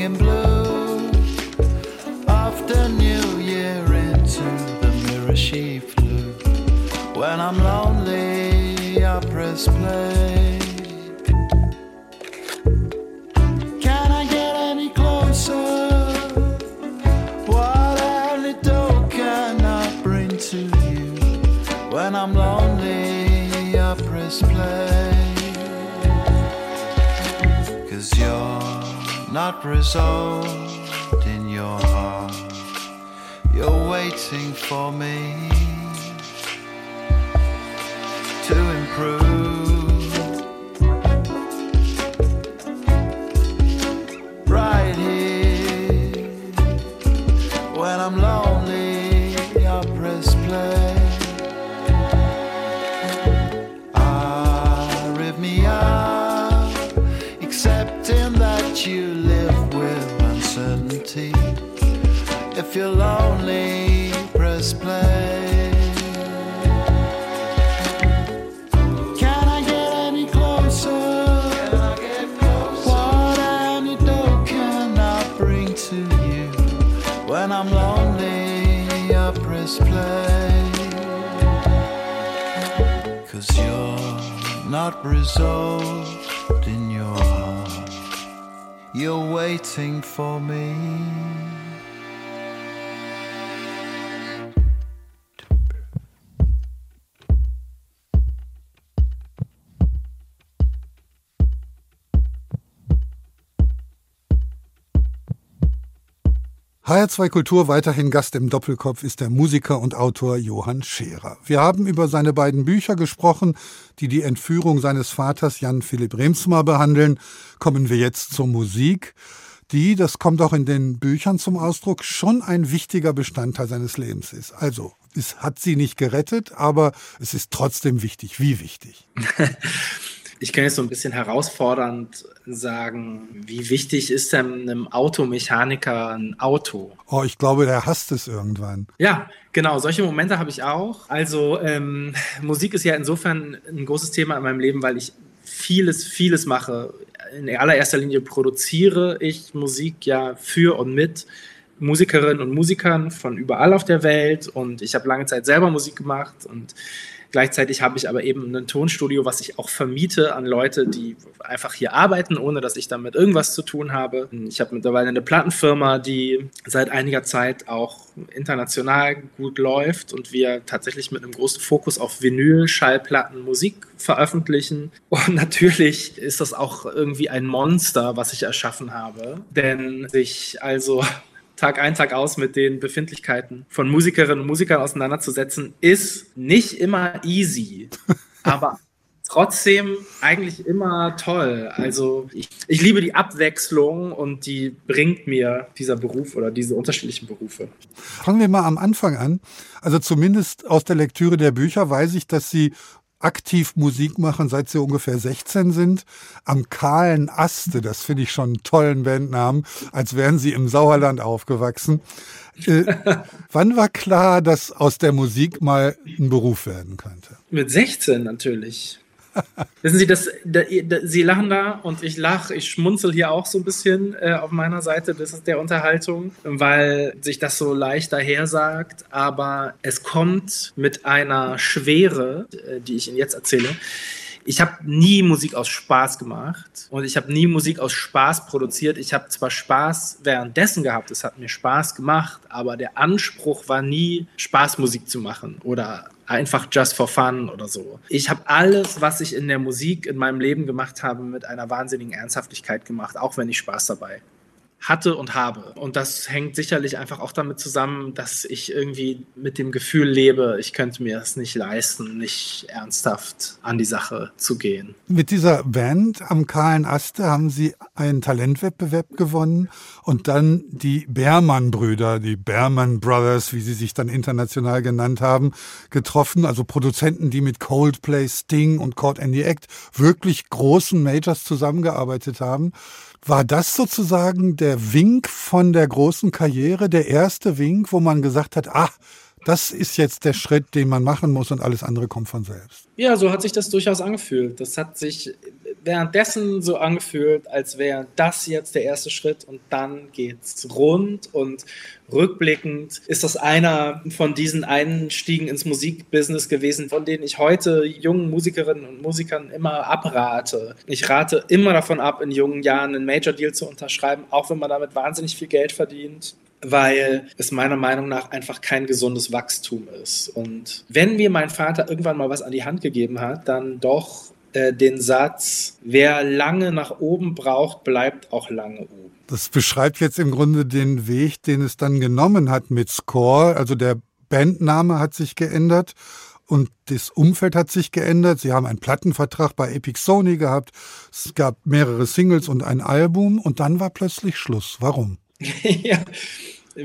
singing blue. After New Year into the mirror she flew. When I'm lonely, I press play. Can I get any closer? What only door can I bring to you? When I'm lonely, I press play. Cause you're not resolved in your heart. You're waiting for me to improve. Right here, when I'm lonely, I press play. You live with uncertainty. If you're lonely, press play. Can I get any closer? Can I get closer? What any door can I bring to you? When I'm lonely, I press play. Cause you're not resolved in your heart. You're waiting for me. HR2 Kultur, weiterhin Gast im Doppelkopf, ist der Musiker und Autor Johann Scheerer. Wir haben über seine beiden Bücher gesprochen, die die Entführung seines Vaters Jan Philipp Reemtsma behandeln. Kommen wir jetzt zur Musik, die, das kommt auch in den Büchern zum Ausdruck, schon ein wichtiger Bestandteil seines Lebens ist. Also, es hat sie nicht gerettet, aber es ist trotzdem wichtig. Wie wichtig? Ich kann jetzt so ein bisschen herausfordernd sagen, wie wichtig ist denn einem Automechaniker ein Auto? Oh, ich glaube, der hasst es irgendwann. Ja, genau, solche Momente habe ich auch. Also Musik ist ja insofern ein großes Thema in meinem Leben, weil ich vieles mache. In allererster Linie produziere ich Musik ja für und mit Musikerinnen und Musikern von überall auf der Welt. Und ich habe lange Zeit selber Musik gemacht und gleichzeitig habe ich aber eben ein Tonstudio, was ich auch vermiete an Leute, die einfach hier arbeiten, ohne dass ich damit irgendwas zu tun habe. Ich habe mittlerweile eine Plattenfirma, die seit einiger Zeit auch international gut läuft und wir tatsächlich mit einem großen Fokus auf Vinyl, Schallplatten, Musik veröffentlichen. Und natürlich ist das auch irgendwie ein Monster, was ich erschaffen habe, denn sich also Tag ein, Tag aus mit den Befindlichkeiten von Musikerinnen und Musikern auseinanderzusetzen, ist nicht immer easy, aber trotzdem eigentlich immer toll. Also ich liebe die Abwechslung und die bringt mir dieser Beruf oder diese unterschiedlichen Berufe. Fangen wir mal am Anfang an. Also zumindest aus der Lektüre der Bücher weiß ich, dass Sie aktiv Musik machen, seit sie ungefähr 16 sind. Am Kahlen Aste, das finde ich schon einen tollen Bandnamen, als wären sie im Sauerland aufgewachsen. Wann war klar, dass aus der Musik mal ein Beruf werden könnte? Mit 16 natürlich. Wissen Sie, Sie lachen da und ich lache, ich schmunzel hier auch so ein bisschen auf meiner Seite der Unterhaltung, weil sich das so leicht dahersagt, aber es kommt mit einer Schwere, die ich Ihnen jetzt erzähle. Ich habe nie Musik aus Spaß gemacht und ich habe nie Musik aus Spaß produziert. Ich habe zwar Spaß währenddessen gehabt, es hat mir Spaß gemacht, aber der Anspruch war nie, Spaßmusik zu machen oder einfach just for fun oder so. Ich habe alles, was ich in der Musik in meinem Leben gemacht habe, mit einer wahnsinnigen Ernsthaftigkeit gemacht, auch wenn ich Spaß dabei hatte und habe. Und das hängt sicherlich einfach auch damit zusammen, dass ich irgendwie mit dem Gefühl lebe, ich könnte mir es nicht leisten, nicht ernsthaft an die Sache zu gehen. Mit dieser Band Am Kahlen Aste haben Sie einen Talentwettbewerb gewonnen und dann die Bermann-Brüder, die Bermann Brothers, wie sie sich dann international genannt haben, getroffen. Also Produzenten, die mit Coldplay, Sting und Caught in the Act wirklich großen Majors zusammengearbeitet haben. War das sozusagen der Wink von der großen Karriere, der erste Wink, wo man gesagt hat, ach, das ist jetzt der Schritt, den man machen muss und alles andere kommt von selbst? Ja, so hat sich das durchaus angefühlt. Das hat sich währenddessen so angefühlt, als wäre das jetzt der erste Schritt und dann geht's rund. Und rückblickend ist das einer von diesen Einstiegen ins Musikbusiness gewesen, von denen ich heute jungen Musikerinnen und Musikern immer abrate. Ich rate immer davon ab, in jungen Jahren einen Major-Deal zu unterschreiben, auch wenn man damit wahnsinnig viel Geld verdient, weil es meiner Meinung nach einfach kein gesundes Wachstum ist. Und wenn mir mein Vater irgendwann mal was an die Hand gegeben hat, dann doch den Satz, wer lange nach oben braucht, bleibt auch lange oben. Das beschreibt jetzt im Grunde den Weg, den es dann genommen hat mit Score. Also der Bandname hat sich geändert und das Umfeld hat sich geändert. Sie haben einen Plattenvertrag bei Epic Sony gehabt. Es gab mehrere Singles und ein Album und dann war plötzlich Schluss. Warum? Ja,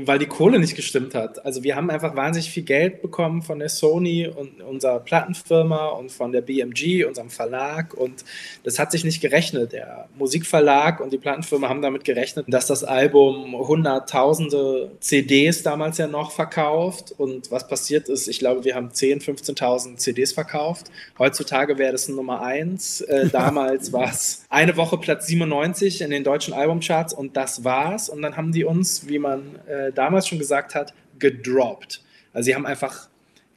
weil die Kohle nicht gestimmt hat. Also wir haben einfach wahnsinnig viel Geld bekommen von der Sony und unserer Plattenfirma und von der BMG, unserem Verlag, und das hat sich nicht gerechnet. Der Musikverlag und die Plattenfirma haben damit gerechnet, dass das Album hunderttausende CDs damals ja noch verkauft, und was passiert ist, ich glaube, wir haben 10.000, 15.000 CDs verkauft. Heutzutage wäre das Nummer 1. Damals war es eine Woche Platz 97 in den deutschen Albumcharts und das war's, und dann haben die uns, wie man damals schon gesagt hat, gedroppt. Also sie haben einfach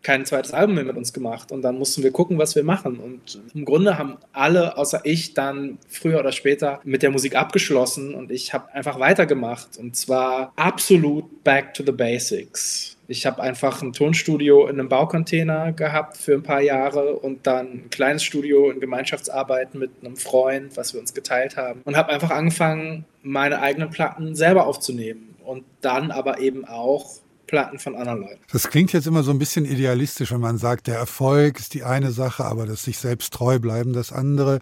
kein zweites Album mehr mit uns gemacht und dann mussten wir gucken, was wir machen, und im Grunde haben alle außer ich dann früher oder später mit der Musik abgeschlossen und ich habe einfach weitergemacht, und zwar absolut back to the basics. Ich habe einfach ein Tonstudio in einem Baucontainer gehabt für ein paar Jahre und dann ein kleines Studio in Gemeinschaftsarbeit mit einem Freund, was wir uns geteilt haben, und habe einfach angefangen, meine eigenen Platten selber aufzunehmen. Und dann aber eben auch Platten von anderen Leuten. Das klingt jetzt immer so ein bisschen idealistisch, wenn man sagt, der Erfolg ist die eine Sache, aber das sich selbst treu bleiben, das andere.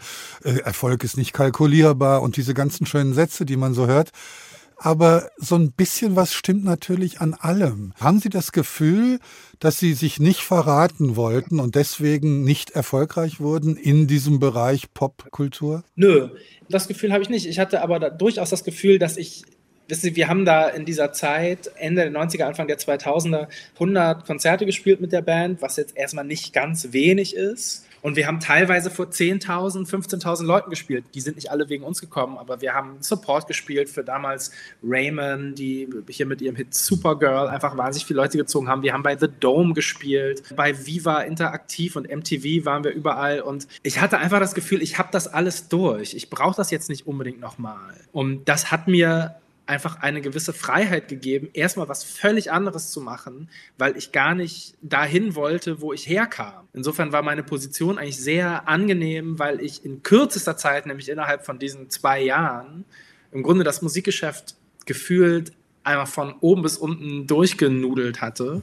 Erfolg ist nicht kalkulierbar und diese ganzen schönen Sätze, die man so hört. Aber so ein bisschen was stimmt natürlich an allem. Haben Sie das Gefühl, dass Sie sich nicht verraten wollten und deswegen nicht erfolgreich wurden in diesem Bereich Popkultur? Nö, das Gefühl habe ich nicht. Ich hatte aber durchaus das Gefühl, dass ich... Wissen Sie, wir haben da in dieser Zeit, Ende der 90er, Anfang der 2000er, 100 Konzerte gespielt mit der Band, was jetzt erstmal nicht ganz wenig ist. Und wir haben teilweise vor 10.000, 15.000 Leuten gespielt. Die sind nicht alle wegen uns gekommen, aber wir haben Support gespielt für damals Raymond, die hier mit ihrem Hit Supergirl einfach wahnsinnig viele Leute gezogen haben. Wir haben bei The Dome gespielt, bei Viva Interaktiv und MTV waren wir überall. Und ich hatte einfach das Gefühl, ich habe das alles durch. Ich brauche das jetzt nicht unbedingt nochmal. Und das hat mir einfach eine gewisse Freiheit gegeben, erstmal was völlig anderes zu machen, weil ich gar nicht dahin wollte, wo ich herkam. Insofern war meine Position eigentlich sehr angenehm, weil ich in kürzester Zeit, nämlich innerhalb von diesen 2 Jahren, im Grunde das Musikgeschäft gefühlt einmal von oben bis unten durchgenudelt hatte.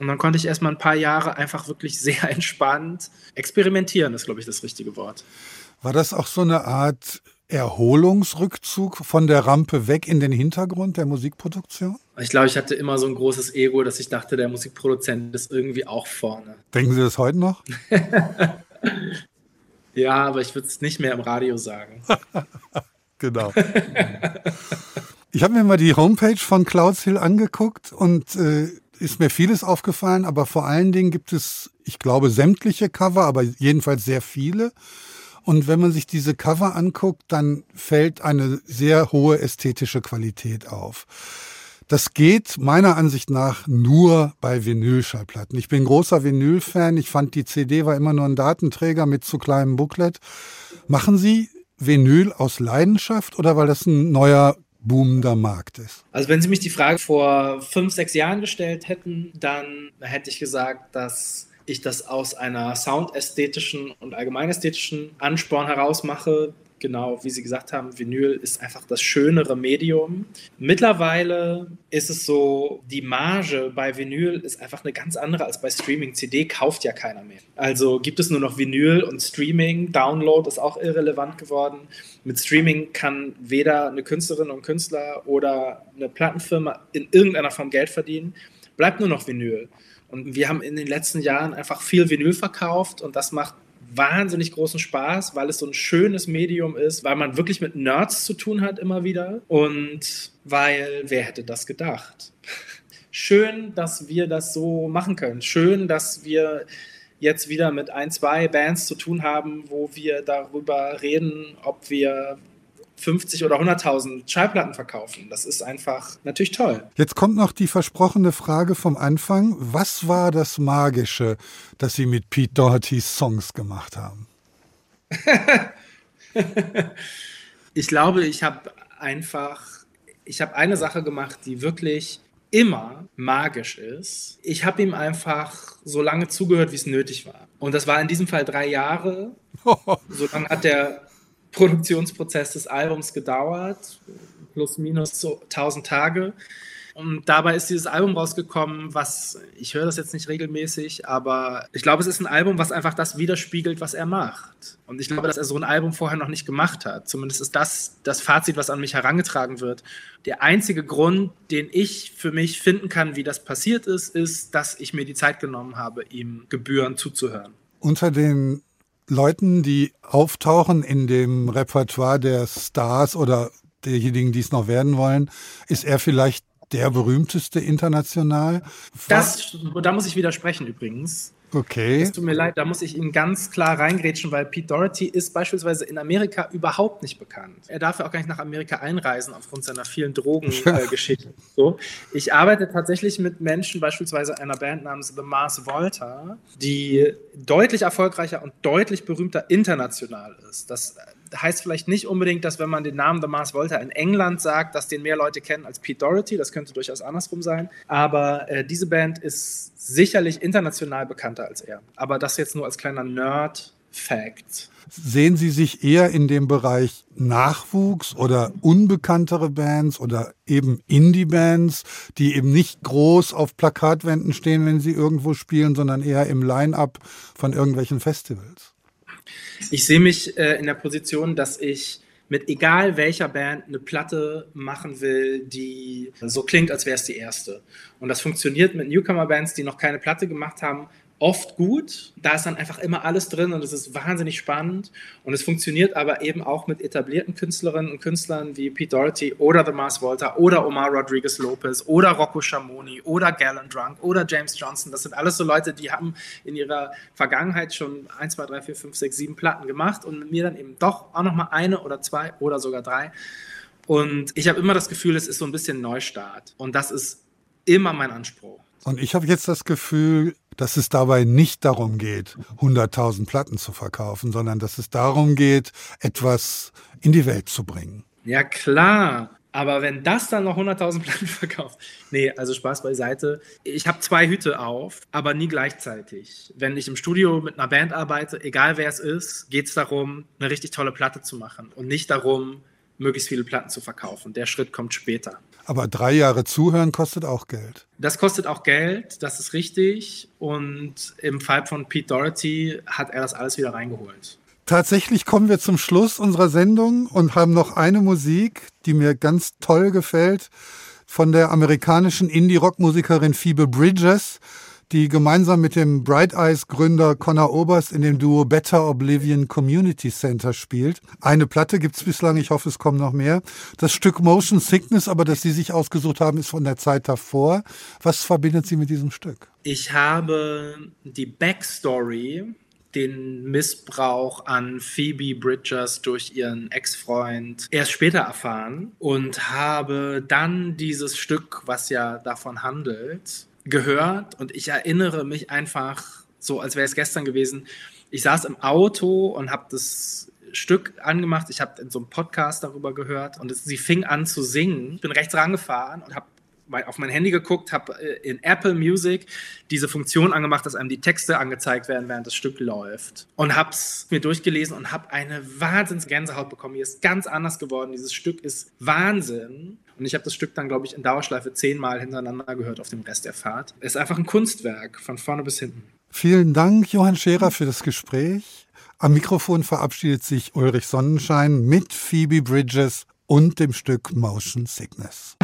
Und dann konnte ich erstmal ein paar Jahre einfach wirklich sehr entspannt experimentieren, ist, glaube ich, das richtige Wort. War das auch so eine Art Erholungsrückzug von der Rampe weg in den Hintergrund der Musikproduktion? Ich glaube, ich hatte immer so ein großes Ego, dass ich dachte, der Musikproduzent ist irgendwie auch vorne. Denken Sie das heute noch? Ja, aber ich würde es nicht mehr im Radio sagen. Genau. Ich habe mir mal die Homepage von Clouds Hill angeguckt und ist mir vieles aufgefallen, aber vor allen Dingen gibt es, ich glaube, sämtliche Cover, aber jedenfalls sehr viele. Und wenn man sich diese Cover anguckt, dann fällt eine sehr hohe ästhetische Qualität auf. Das geht meiner Ansicht nach nur bei Vinyl-Schallplatten. Ich bin großer Vinyl-Fan. Ich fand, die CD war immer nur ein Datenträger mit zu kleinem Booklet. Machen Sie Vinyl aus Leidenschaft oder weil das ein neuer boomender Markt ist? Also wenn Sie mich die Frage vor 5, 6 Jahren gestellt hätten, dann hätte ich gesagt, dass ich das aus einer soundästhetischen und allgemeinästhetischen Ansporn heraus mache. Genau, wie Sie gesagt haben, Vinyl ist einfach das schönere Medium. Mittlerweile ist es so, die Marge bei Vinyl ist einfach eine ganz andere als bei Streaming. CD kauft ja keiner mehr. Also gibt es nur noch Vinyl und Streaming. Download ist auch irrelevant geworden. Mit Streaming kann weder eine Künstlerin und Künstler oder eine Plattenfirma in irgendeiner Form Geld verdienen. Bleibt nur noch Vinyl. Und wir haben in den letzten Jahren einfach viel Vinyl verkauft und das macht wahnsinnig großen Spaß, weil es so ein schönes Medium ist, weil man wirklich mit Nerds zu tun hat immer wieder und weil, wer hätte das gedacht? Schön, dass wir das so machen können. Schön, dass wir jetzt wieder mit ein, zwei Bands zu tun haben, wo wir darüber reden, ob wir 50 oder 100.000 Schallplatten verkaufen. Das ist einfach natürlich toll. Jetzt kommt noch die versprochene Frage vom Anfang. Was war das Magische, das Sie mit Pete Dohertys Songs gemacht haben? Ich glaube, ich habe eine Sache gemacht, die wirklich immer magisch ist. Ich habe ihm einfach so lange zugehört, wie es nötig war. Und das war in diesem Fall 3 Jahre. So lange hat der Produktionsprozess des Albums gedauert, plus minus so 1000 Tage. Und dabei ist dieses Album rausgekommen, was, ich höre das jetzt nicht regelmäßig, aber ich glaube, es ist ein Album, was einfach das widerspiegelt, was er macht. Und ich glaube, dass er so ein Album vorher noch nicht gemacht hat. Zumindest ist das das Fazit, was an mich herangetragen wird. Der einzige Grund, den ich für mich finden kann, wie das passiert ist, ist, dass ich mir die Zeit genommen habe, ihm gebührend zuzuhören. Unter den Leuten, die auftauchen in dem Repertoire der Stars oder derjenigen, die es noch werden wollen, ist er vielleicht der berühmteste international? Da muss ich widersprechen übrigens. Okay. Es tut mir leid, da muss ich ihn ganz klar reingrätschen, weil Pete Doherty ist beispielsweise in Amerika überhaupt nicht bekannt. Er darf ja auch gar nicht nach Amerika einreisen aufgrund seiner vielen Drogengeschichten. So. Ich arbeite tatsächlich mit Menschen, beispielsweise einer Band namens The Mars Volta, die deutlich erfolgreicher und deutlich berühmter international ist. Das heißt vielleicht nicht unbedingt, dass wenn man den Namen The Mars Volta in England sagt, dass den mehr Leute kennen als Pete Doherty. Das könnte durchaus andersrum sein. Aber diese Band ist sicherlich international bekannter als er. Aber das jetzt nur als kleiner Nerd-Fact. Sehen Sie sich eher in dem Bereich Nachwuchs oder unbekanntere Bands oder eben Indie-Bands, die eben nicht groß auf Plakatwänden stehen, wenn sie irgendwo spielen, sondern eher im Line-Up von irgendwelchen Festivals? Ich sehe mich in der Position, dass ich mit egal welcher Band eine Platte machen will, die so klingt, als wäre es die erste. Und das funktioniert mit Newcomer-Bands, die noch keine Platte gemacht haben, oft gut. Da ist dann einfach immer alles drin und es ist wahnsinnig spannend. Und es funktioniert aber eben auch mit etablierten Künstlerinnen und Künstlern wie Pete Doherty oder The Mars Volta oder Omar Rodriguez Lopez oder Rocko Schamoni oder Galen Drunk oder James Johnson. Das sind alles so Leute, die haben in ihrer Vergangenheit schon 1, 2, 3, 4, 5, 6, 7 Platten gemacht und mit mir dann eben doch auch nochmal 1 oder 2 oder sogar 3. Und ich habe immer das Gefühl, es ist so ein bisschen Neustart. Und das ist immer mein Anspruch. Und ich habe jetzt das Gefühl, dass es dabei nicht darum geht, 100.000 Platten zu verkaufen, sondern dass es darum geht, etwas in die Welt zu bringen. Ja klar, aber wenn das dann noch 100.000 Platten verkauft, nee, also Spaß beiseite. Ich habe 2 Hüte auf, aber nie gleichzeitig. Wenn ich im Studio mit einer Band arbeite, egal wer es ist, geht es darum, eine richtig tolle Platte zu machen und nicht darum, möglichst viele Platten zu verkaufen. Der Schritt kommt später. Aber 3 Jahre zuhören kostet auch Geld. Das kostet auch Geld, das ist richtig. Und im Fall von Pete Doherty hat er das alles wieder reingeholt. Tatsächlich kommen wir zum Schluss unserer Sendung und haben noch eine Musik, die mir ganz toll gefällt, von der amerikanischen Indie-Rock-Musikerin Phoebe Bridgers, die gemeinsam mit dem Bright Eyes-Gründer Connor Oberst in dem Duo Better Oblivion Community Center spielt. Eine Platte gibt's bislang, ich hoffe, es kommen noch mehr. Das Stück Motion Sickness, aber das Sie sich ausgesucht haben, ist von der Zeit davor. Was verbindet Sie mit diesem Stück? Ich habe die Backstory, den Missbrauch an Phoebe Bridgers durch ihren Ex-Freund erst später erfahren und habe dann dieses Stück, was ja davon handelt, gehört und ich erinnere mich einfach so, als wäre es gestern gewesen. Ich saß im Auto und habe das Stück angemacht. Ich habe in so einem Podcast darüber gehört und sie fing an zu singen. Ich bin rechts rangefahren und habe auf mein Handy geguckt, habe in Apple Music diese Funktion angemacht, dass einem die Texte angezeigt werden, während das Stück läuft. Und habe es mir durchgelesen und habe eine Wahnsinns-Gänsehaut bekommen. Hier ist ganz anders geworden. Dieses Stück ist Wahnsinn. Und ich habe das Stück dann, glaube ich, in Dauerschleife 10-mal hintereinander gehört auf dem Rest der Fahrt. Es ist einfach ein Kunstwerk, von vorne bis hinten. Vielen Dank, Johann Scheerer, für das Gespräch. Am Mikrofon verabschiedet sich Ulrich Sonnenschein mit Phoebe Bridgers und dem Stück Motion Sickness.